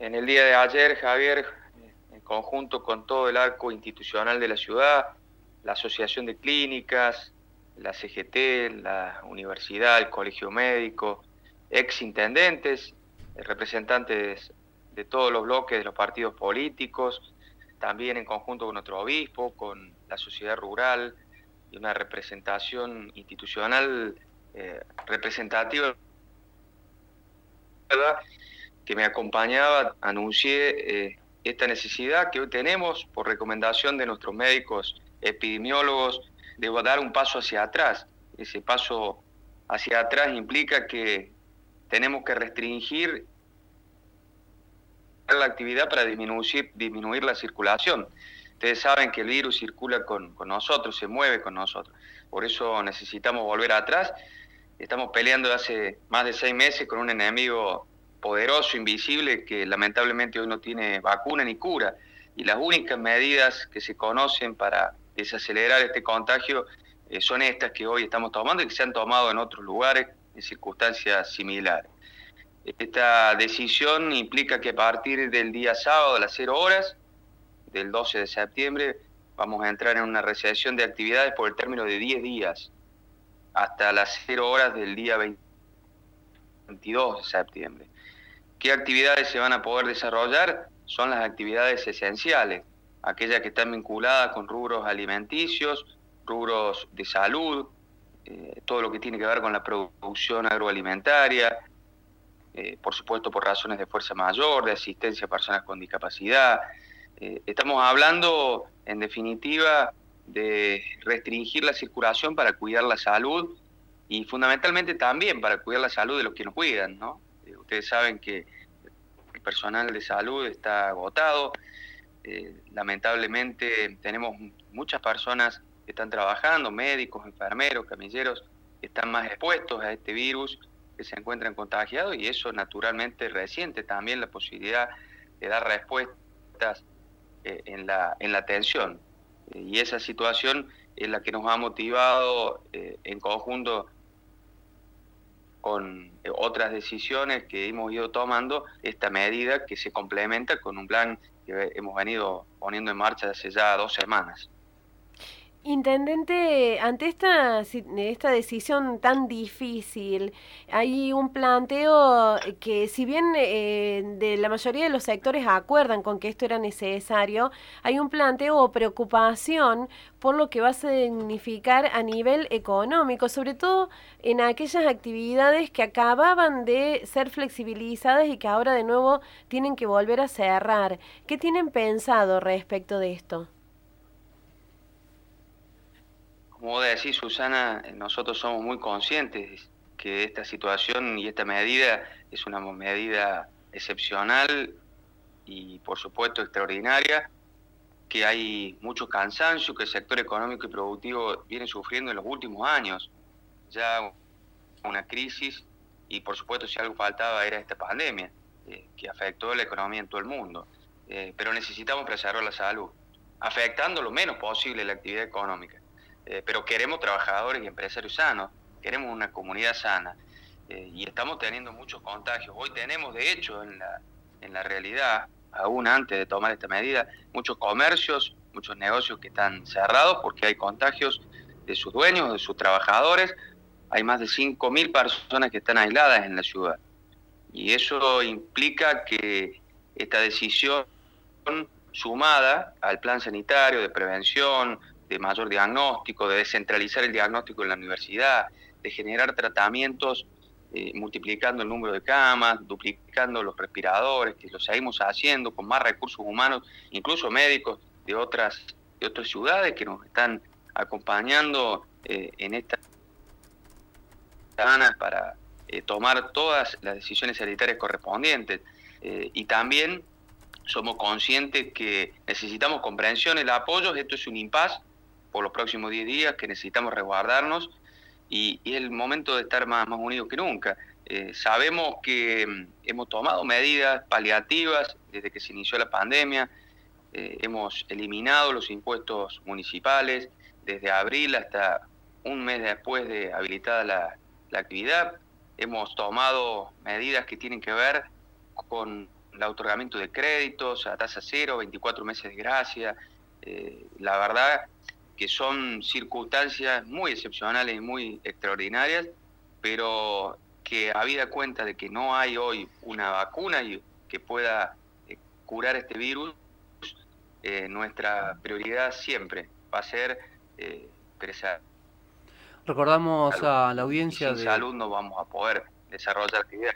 En el día de ayer, Javier, en conjunto con todo el arco institucional de la ciudad, la Asociación de Clínicas, la CGT, la Universidad, el Colegio Médico, exintendentes, representantes de todos los bloques de los partidos políticos, también en conjunto con nuestro obispo, con la sociedad rural y una representación institucional representativa que me acompañaba, anuncié esta necesidad que hoy tenemos por recomendación de nuestros médicos epidemiólogos de dar un paso hacia atrás. Ese paso hacia atrás implica que tenemos que restringir la actividad para disminuir la circulación. Ustedes saben que el virus circula con nosotros, se mueve con nosotros. Por eso necesitamos volver atrás. Estamos peleando hace más de 6 meses con un enemigo poderoso, invisible, que lamentablemente hoy no tiene vacuna ni cura. Y las únicas medidas que se conocen para desacelerar este contagio son estas que hoy estamos tomando y que se han tomado en otros lugares en circunstancias similares. Esta decisión implica que a partir del día sábado a las 0 horas, del 12 de septiembre, vamos a entrar en una recesión de actividades por el término de 10 días, hasta las 0 horas del día 22 de septiembre. ¿Qué actividades se van a poder desarrollar? Son las actividades esenciales, aquellas que están vinculadas con rubros alimenticios, rubros de salud, todo lo que tiene que ver con la producción agroalimentaria, por supuesto por razones de fuerza mayor, de asistencia a personas con discapacidad. Estamos hablando, en definitiva, de restringir la circulación para cuidar la salud y fundamentalmente también para cuidar la salud de los que nos cuidan, ¿no? Ustedes saben que el personal de salud está agotado. Lamentablemente tenemos muchas personas que están trabajando, médicos, enfermeros, camilleros, que están más expuestos a este virus, que se encuentran contagiados, y eso naturalmente resiente también la posibilidad de dar respuestas en la atención. Y esa situación es la que nos ha motivado en conjunto con otras decisiones que hemos ido tomando, esta medida que se complementa con un plan que hemos venido poniendo en marcha hace ya 2 semanas. Intendente, ante esta decisión tan difícil, hay un planteo que si bien de la mayoría de los sectores acuerdan con que esto era necesario, hay un planteo o preocupación por lo que va a significar a nivel económico, sobre todo en aquellas actividades que acababan de ser flexibilizadas y que ahora de nuevo tienen que volver a cerrar. ¿Qué tienen pensado respecto de esto? Como vos decís, Susana, nosotros somos muy conscientes que esta situación y esta medida es una medida excepcional y, por supuesto, extraordinaria, que hay mucho cansancio que el sector económico y productivo viene sufriendo en los últimos años. Ya una crisis y, por supuesto, si algo faltaba era esta pandemia, que afectó la economía en todo el mundo. Pero necesitamos preservar la salud, afectando lo menos posible la actividad económica. Pero queremos trabajadores y empresarios sanos, queremos una comunidad sana, y estamos teniendo muchos contagios. Hoy tenemos, de hecho, en la realidad, aún antes de tomar esta medida, muchos comercios, muchos negocios que están cerrados porque hay contagios de sus dueños, de sus trabajadores. Hay más de 5.000 personas que están aisladas en la ciudad. Y eso implica que esta decisión, sumada al plan sanitario de prevención, de mayor diagnóstico, de descentralizar el diagnóstico en la universidad, de generar tratamientos multiplicando el número de camas, duplicando los respiradores, que lo seguimos haciendo con más recursos humanos, incluso médicos de otras ciudades que nos están acompañando en esta semana para tomar todas las decisiones sanitarias correspondientes. Y también somos conscientes que necesitamos comprensión, el apoyo. Esto es un impasse por los próximos 10 días que necesitamos resguardarnos, y es el momento de estar más unidos que nunca. Sabemos que hemos tomado medidas paliativas desde que se inició la pandemia, hemos eliminado los impuestos municipales desde abril hasta un mes después de habilitada la actividad, hemos tomado medidas que tienen que ver con el otorgamiento de créditos a tasa cero, 24 meses de gracia. La verdad que son circunstancias muy excepcionales y muy extraordinarias, pero que habida cuenta de que no hay hoy una vacuna que pueda curar este virus, nuestra prioridad siempre va a ser crecer. Recordamos a la audiencia de salud no vamos a poder desarrollar actividad.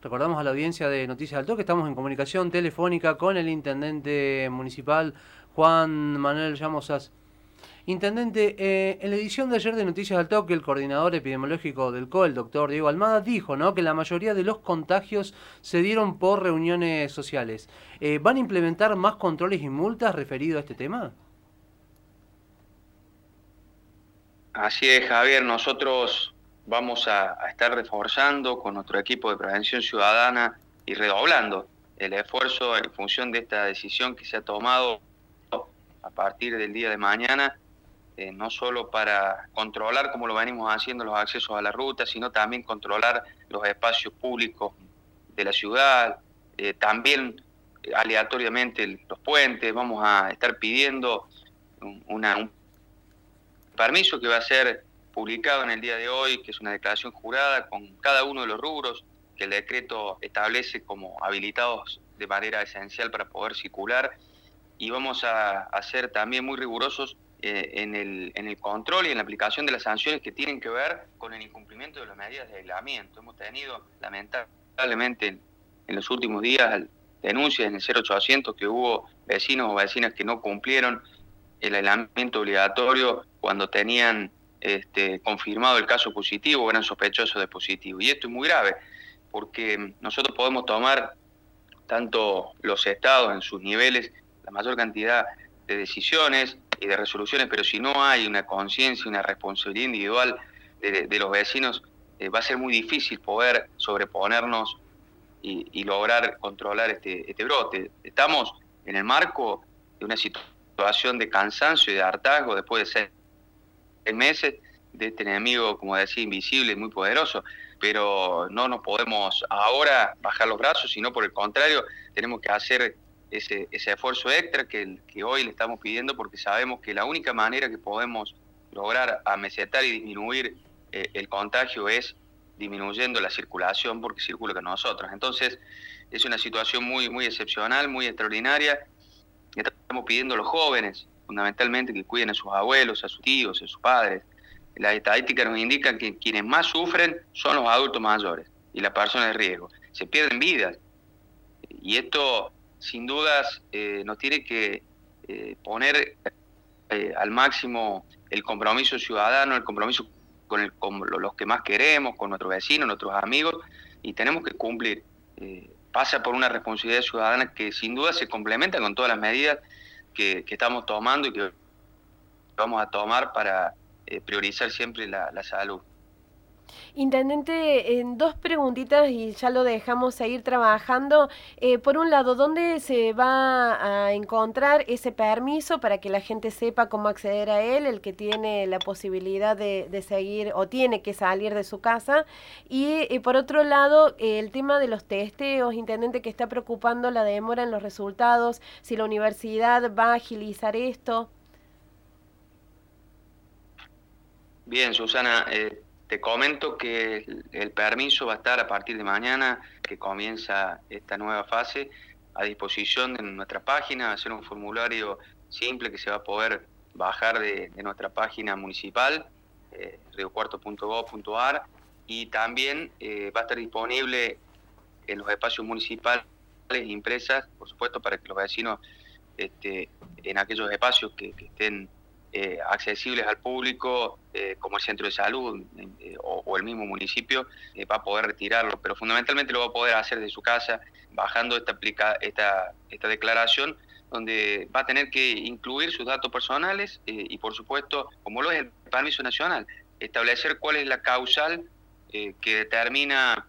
Recordamos a la audiencia de Noticias al Toque que estamos en comunicación telefónica con el intendente municipal Juan Manuel Llamosas. Intendente, en la edición de ayer de Noticias al Toque, el coordinador epidemiológico del COE, el doctor Diego Almada, dijo, ¿no?, que la mayoría de los contagios se dieron por reuniones sociales. ¿Van a implementar más controles y multas referido a este tema? Así es, Javier. Nosotros vamos a estar reforzando con nuestro equipo de prevención ciudadana y redoblando el esfuerzo en función de esta decisión que se ha tomado a partir del día de mañana, no solo para controlar, como lo venimos haciendo, los accesos a la ruta, sino también controlar los espacios públicos de la ciudad, también aleatoriamente los puentes. Vamos a estar pidiendo un permiso que va a ser publicado en el día de hoy, que es una declaración jurada con cada uno de los rubros que el decreto establece como habilitados de manera esencial para poder circular, y vamos a ser también muy rigurosos en el control y en la aplicación de las sanciones que tienen que ver con el incumplimiento de las medidas de aislamiento. Hemos tenido, lamentablemente, en los últimos días denuncias en el 0800 que hubo vecinos o vecinas que no cumplieron el aislamiento obligatorio cuando tenían confirmado el caso positivo o eran sospechosos de positivo. Y esto es muy grave porque nosotros podemos tomar tanto los estados en sus niveles la mayor cantidad de decisiones y de resoluciones, pero si no hay una conciencia, una responsabilidad individual de los vecinos, va a ser muy difícil poder sobreponernos y lograr controlar este brote. Estamos en el marco de una situación de cansancio y de hartazgo después de 6 meses de este enemigo, como decía, invisible y muy poderoso, pero no nos podemos ahora bajar los brazos, sino por el contrario, tenemos que hacer ese esfuerzo extra que hoy le estamos pidiendo, porque sabemos que la única manera que podemos lograr amesetar y disminuir el contagio es disminuyendo la circulación, porque circula con nosotros. Entonces, es una situación muy, muy excepcional, muy extraordinaria. Estamos pidiendo a los jóvenes, fundamentalmente, que cuiden a sus abuelos, a sus tíos, a sus padres. Las estadísticas nos indican que quienes más sufren son los adultos mayores y las personas de riesgo. Se pierden vidas. Y esto, sin dudas, nos tiene que poner al máximo el compromiso ciudadano, el compromiso con los que más queremos, con nuestros vecinos, nuestros amigos, y tenemos que cumplir. Pasa por una responsabilidad ciudadana que sin duda se complementa con todas las medidas que estamos tomando y que vamos a tomar para priorizar siempre la salud. Intendente, dos preguntitas y ya lo dejamos seguir trabajando. Por un lado, ¿dónde se va a encontrar ese permiso para que la gente sepa cómo acceder a él, el que tiene la posibilidad de seguir o tiene que salir de su casa? Y por otro lado, el tema de los testeos, intendente, que está preocupando la demora en los resultados, si la universidad va a agilizar esto. Bien, Susana, te comento que el permiso va a estar a partir de mañana, que comienza esta nueva fase, a disposición de nuestra página. Va a ser un formulario simple que se va a poder bajar de nuestra página municipal, riocuarto.gov.ar, y también va a estar disponible en los espacios municipales, impresas, por supuesto, para que los vecinos en aquellos espacios que estén accesibles al público, como el centro de salud o el mismo municipio, va a poder retirarlo, pero fundamentalmente lo va a poder hacer de su casa, bajando esta declaración, donde va a tener que incluir sus datos personales y, por supuesto, como lo es el permiso nacional, establecer cuál es la causal que determina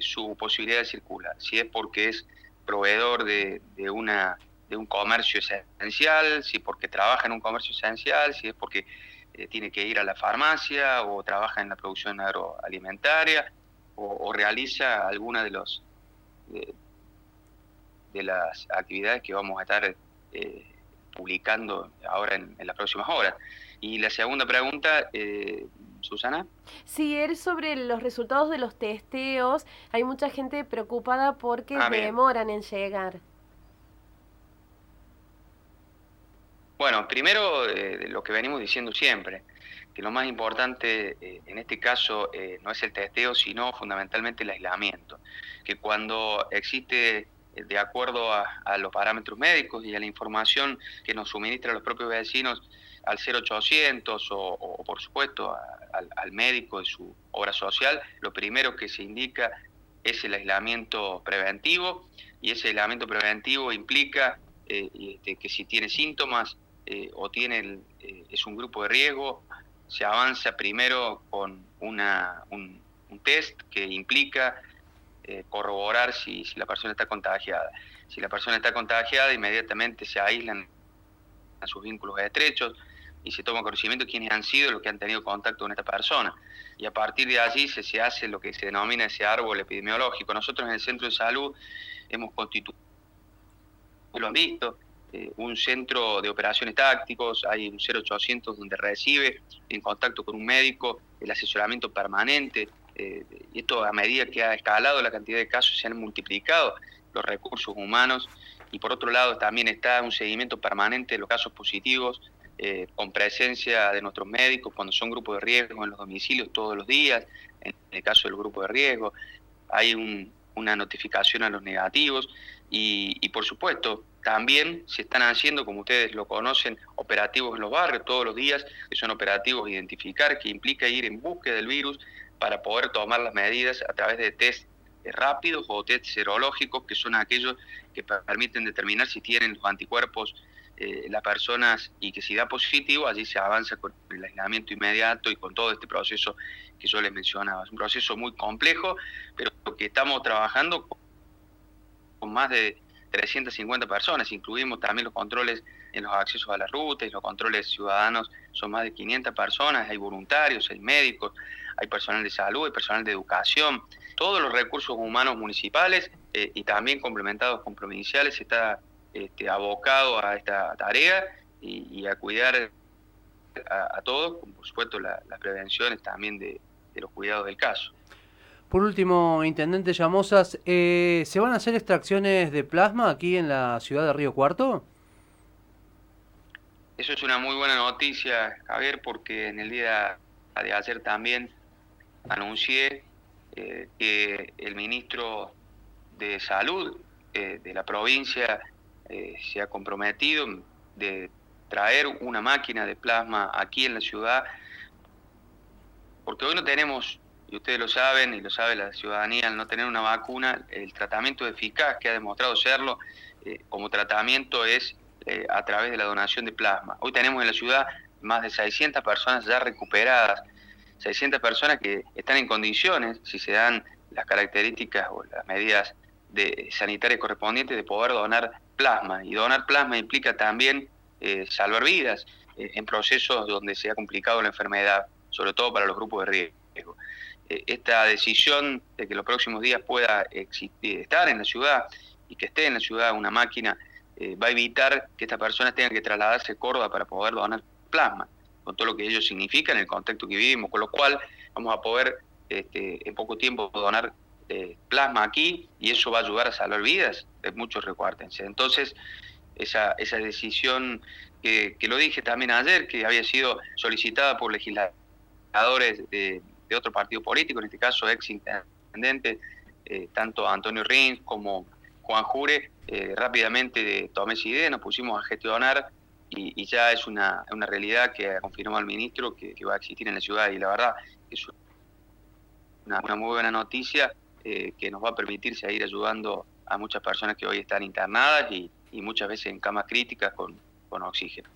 su posibilidad de circular, si es porque es proveedor de un comercio esencial, si porque trabaja en un comercio esencial, si es porque tiene que ir a la farmacia o trabaja en la producción agroalimentaria o realiza alguna de los de las actividades que vamos a estar publicando ahora en las próximas horas. Y la segunda pregunta, Susana. Sí, es sobre los resultados de los testeos. Hay mucha gente preocupada porque demoran en llegar. Bueno, primero lo que venimos diciendo siempre, que lo más importante en este caso no es el testeo, sino fundamentalmente el aislamiento, que cuando existe, de acuerdo a los parámetros médicos y a la información que nos suministran los propios vecinos, al 0800 o por supuesto al médico de su obra social, lo primero que se indica es el aislamiento preventivo, y ese aislamiento preventivo implica que si tiene síntomas o tiene es un grupo de riesgo, se avanza primero con un test que implica corroborar si la persona está contagiada. Si la persona está contagiada, inmediatamente se aíslan a sus vínculos estrechos y se toma conocimiento de quiénes han sido los que han tenido contacto con esta persona. Y a partir de allí se hace lo que se denomina ese árbol epidemiológico. Nosotros en el Centro de Salud hemos constituido, lo han visto, un centro de operaciones tácticos, hay un 0800 donde recibe en contacto con un médico el asesoramiento permanente. Y esto, a medida que ha escalado la cantidad de casos, se han multiplicado los recursos humanos, y por otro lado también está un seguimiento permanente de los casos positivos, con presencia de nuestros médicos cuando son grupos de riesgo en los domicilios todos los días. En el caso del grupo de riesgo hay una notificación a los negativos, y por supuesto también se están haciendo, como ustedes lo conocen, operativos en los barrios todos los días, que son operativos identificar, que implica ir en búsqueda del virus para poder tomar las medidas a través de test rápidos o test serológicos, que son aquellos que permiten determinar si tienen los anticuerpos las personas, y que si da positivo, allí se avanza con el aislamiento inmediato y con todo este proceso que yo les mencionaba. Es un proceso muy complejo, pero que estamos trabajando con más de 350 personas, incluimos también los controles en los accesos a la ruta y los controles ciudadanos, son más de 500 personas, hay voluntarios, hay médicos, hay personal de salud, hay personal de educación, todos los recursos humanos municipales y también complementados con provinciales está abocado a esta tarea y a cuidar a todos, con, por supuesto, las prevenciones también de los cuidados del caso. Por último, Intendente Llamosas, ¿se van a hacer extracciones de plasma aquí en la ciudad de Río Cuarto? Eso es una muy buena noticia, Javier, porque en el día de ayer también anuncié que el ministro de Salud de la provincia se ha comprometido de traer una máquina de plasma aquí en la ciudad, porque hoy no tenemos... Y ustedes lo saben, y lo sabe la ciudadanía, al no tener una vacuna, el tratamiento eficaz que ha demostrado serlo como tratamiento es a través de la donación de plasma. Hoy tenemos en la ciudad más de 600 personas ya recuperadas, 600 personas que están en condiciones, si se dan las características o las medidas sanitarias correspondientes, de poder donar plasma. Y donar plasma implica también salvar vidas en procesos donde se ha complicado la enfermedad, sobre todo para los grupos de riesgo. Esta decisión de que los próximos días pueda estar en la ciudad y que esté en la ciudad una máquina va a evitar que estas personas tengan que trasladarse a Córdoba para poder donar plasma, con todo lo que ello significa en el contexto que vivimos, con lo cual vamos a poder en poco tiempo donar plasma aquí, y eso va a ayudar a salvar vidas de muchos recuartenses. Entonces, esa decisión que lo dije también ayer, que había sido solicitada por legisladores de otro partido político, en este caso ex intendente, tanto Antonio Rins como Juan Jure, rápidamente tomé esa idea, nos pusimos a gestionar y ya es una realidad que confirmó el ministro que va a existir en la ciudad, y la verdad es una muy buena noticia que nos va a permitir seguir ayudando a muchas personas que hoy están internadas y muchas veces en camas críticas con oxígeno.